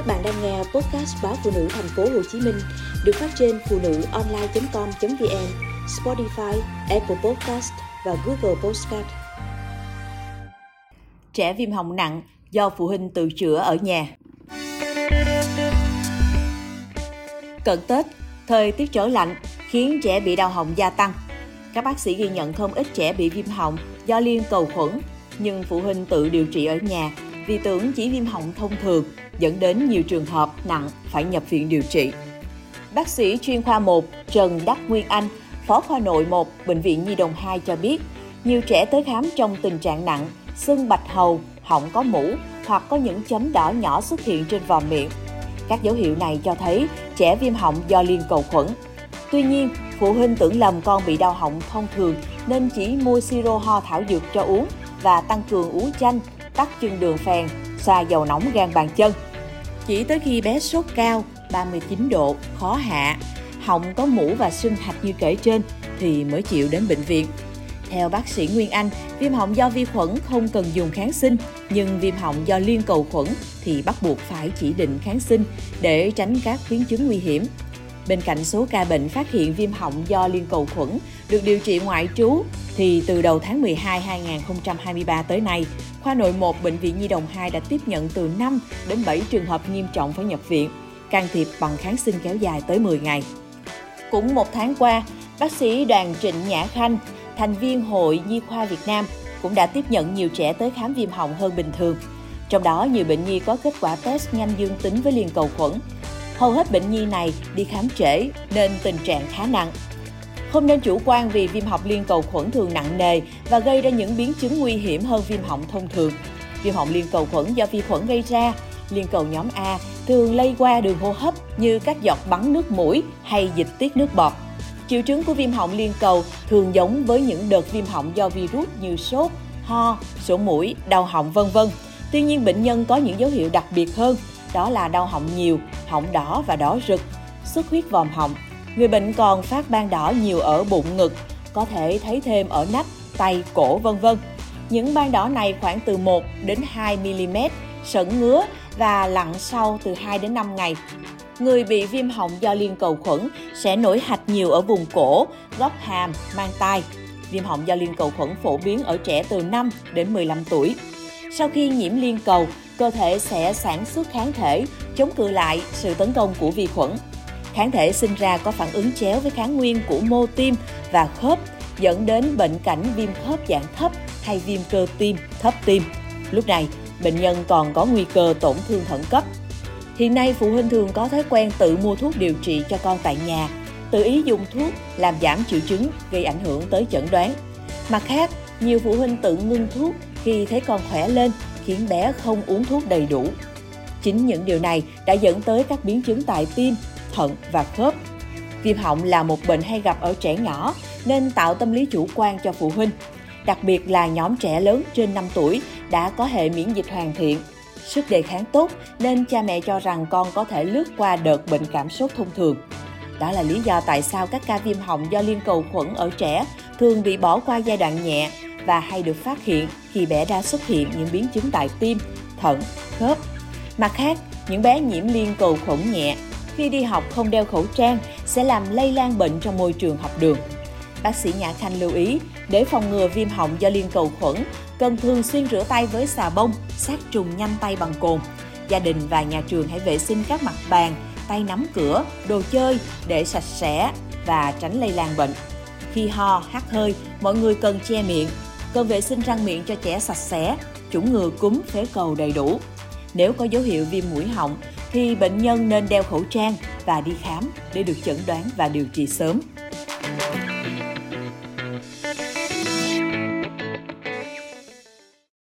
Các bạn đang nghe podcast báo phụ nữ thành phố Hồ Chí Minh được phát trên phụ nữ online.com.vn, Spotify, Apple Podcast và Google Podcast. Trẻ viêm họng nặng do phụ huynh tự chữa ở nhà. Cận Tết, thời tiết trở lạnh khiến trẻ bị đau họng gia tăng. Các bác sĩ ghi nhận không ít trẻ bị viêm họng do liên cầu khuẩn, nhưng phụ huynh tự điều trị ở nhà vì tưởng chỉ viêm họng thông thường, dẫn đến nhiều trường hợp nặng phải nhập viện điều trị. Bác sĩ chuyên khoa 1 Trần Đắc Nguyên Anh, Phó khoa nội 1 Bệnh viện Nhi đồng 2 cho biết, nhiều trẻ tới khám trong tình trạng nặng, sưng bạch hầu, họng có mủ hoặc có những chấm đỏ nhỏ xuất hiện trên vòm miệng. Các dấu hiệu này cho thấy trẻ viêm họng do liên cầu khuẩn. Tuy nhiên, phụ huynh tưởng lầm con bị đau họng thông thường nên chỉ mua siro ho thảo dược cho uống và tăng cường uống chanh, tắc chân đường phèn, xoa dầu nóng gan bàn chân. Chỉ tới khi bé sốt cao, 39 độ, khó hạ, họng có mủ và sưng hạch như kể trên thì mới chịu đến bệnh viện. Theo bác sĩ Nguyên Anh, viêm họng do vi khuẩn không cần dùng kháng sinh, nhưng viêm họng do liên cầu khuẩn thì bắt buộc phải chỉ định kháng sinh để tránh các biến chứng nguy hiểm. Bên cạnh số ca bệnh phát hiện viêm họng do liên cầu khuẩn được điều trị ngoại trú thì từ đầu tháng 12 2023 tới nay, khoa nội 1 Bệnh viện Nhi đồng 2 đã tiếp nhận từ 5 đến 7 trường hợp nghiêm trọng phải nhập viện, can thiệp bằng kháng sinh kéo dài tới 10 ngày. Cũng một tháng qua, bác sĩ Đoàn Trịnh Nhã Khanh, thành viên Hội Nhi Khoa Việt Nam, cũng đã tiếp nhận nhiều trẻ tới khám viêm họng hơn bình thường. Trong đó, nhiều bệnh nhi có kết quả test nhanh dương tính với liên cầu khuẩn. Hầu hết bệnh nhi này đi khám trễ nên tình trạng khá nặng. Không nên chủ quan vì viêm họng liên cầu khuẩn thường nặng nề và gây ra những biến chứng nguy hiểm hơn viêm họng thông thường. Viêm họng liên cầu khuẩn do vi khuẩn gây ra. Liên cầu nhóm A thường lây qua đường hô hấp như các giọt bắn nước mũi hay dịch tiết nước bọt. Triệu chứng của viêm họng liên cầu thường giống với những đợt viêm họng do virus như sốt, ho, sổ mũi, đau họng v.v. Tuy nhiên, bệnh nhân có những dấu hiệu đặc biệt hơn, đó là đau họng nhiều, họng đỏ và đỏ rực, xuất huyết vòm họng. Người bệnh còn phát ban đỏ nhiều ở bụng ngực, có thể thấy thêm ở nách, tay, cổ v.v. Những ban đỏ này khoảng từ 1 đến 2 mm, sẩn ngứa và lặn sau từ 2 đến 5 ngày. Người bị viêm họng do liên cầu khuẩn sẽ nổi hạch nhiều ở vùng cổ, góc hàm, mang tai. Viêm họng do liên cầu khuẩn phổ biến ở trẻ từ 5 đến 15 tuổi. Sau khi nhiễm liên cầu, cơ thể sẽ sản xuất kháng thể chống cự lại sự tấn công của vi khuẩn. Kháng thể sinh ra có phản ứng chéo với kháng nguyên của mô tim và khớp, dẫn đến bệnh cảnh viêm khớp dạng thấp hay viêm cơ tim, thấp tim. Lúc này, bệnh nhân còn có nguy cơ tổn thương thận cấp. Hiện nay, phụ huynh thường có thói quen tự mua thuốc điều trị cho con tại nhà, tự ý dùng thuốc làm giảm triệu chứng, gây ảnh hưởng tới chẩn đoán. Mặt khác, nhiều phụ huynh tự ngưng thuốc khi thấy con khỏe lên, khiến bé không uống thuốc đầy đủ. Chính những điều này đã dẫn tới các biến chứng tại tim, thận và khớp. Viêm họng là một bệnh hay gặp ở trẻ nhỏ nên tạo tâm lý chủ quan cho phụ huynh. Đặc biệt là nhóm trẻ lớn trên 5 tuổi đã có hệ miễn dịch hoàn thiện, sức đề kháng tốt nên cha mẹ cho rằng con có thể lướt qua đợt bệnh cảm sốt thông thường. Đó là lý do tại sao các ca viêm họng do liên cầu khuẩn ở trẻ thường bị bỏ qua giai đoạn nhẹ và hay được phát hiện khi bé đã xuất hiện những biến chứng tại tim, thận, khớp. Mặt khác, những bé nhiễm liên cầu khuẩn nhẹ khi đi học không đeo khẩu trang sẽ làm lây lan bệnh trong môi trường học đường. Bác sĩ Nhã Khanh lưu ý, để phòng ngừa viêm họng do liên cầu khuẩn, cần thường xuyên rửa tay với xà bông, sát trùng nhanh tay bằng cồn. Gia đình và nhà trường hãy vệ sinh các mặt bàn, tay nắm cửa, đồ chơi để sạch sẽ và tránh lây lan bệnh. Khi ho, hắt hơi, mọi người cần che miệng, cần vệ sinh răng miệng cho trẻ sạch sẽ, chủng ngừa cúm, phế cầu đầy đủ. Nếu có dấu hiệu viêm mũi họng thì bệnh nhân nên đeo khẩu trang và đi khám để được chẩn đoán và điều trị sớm.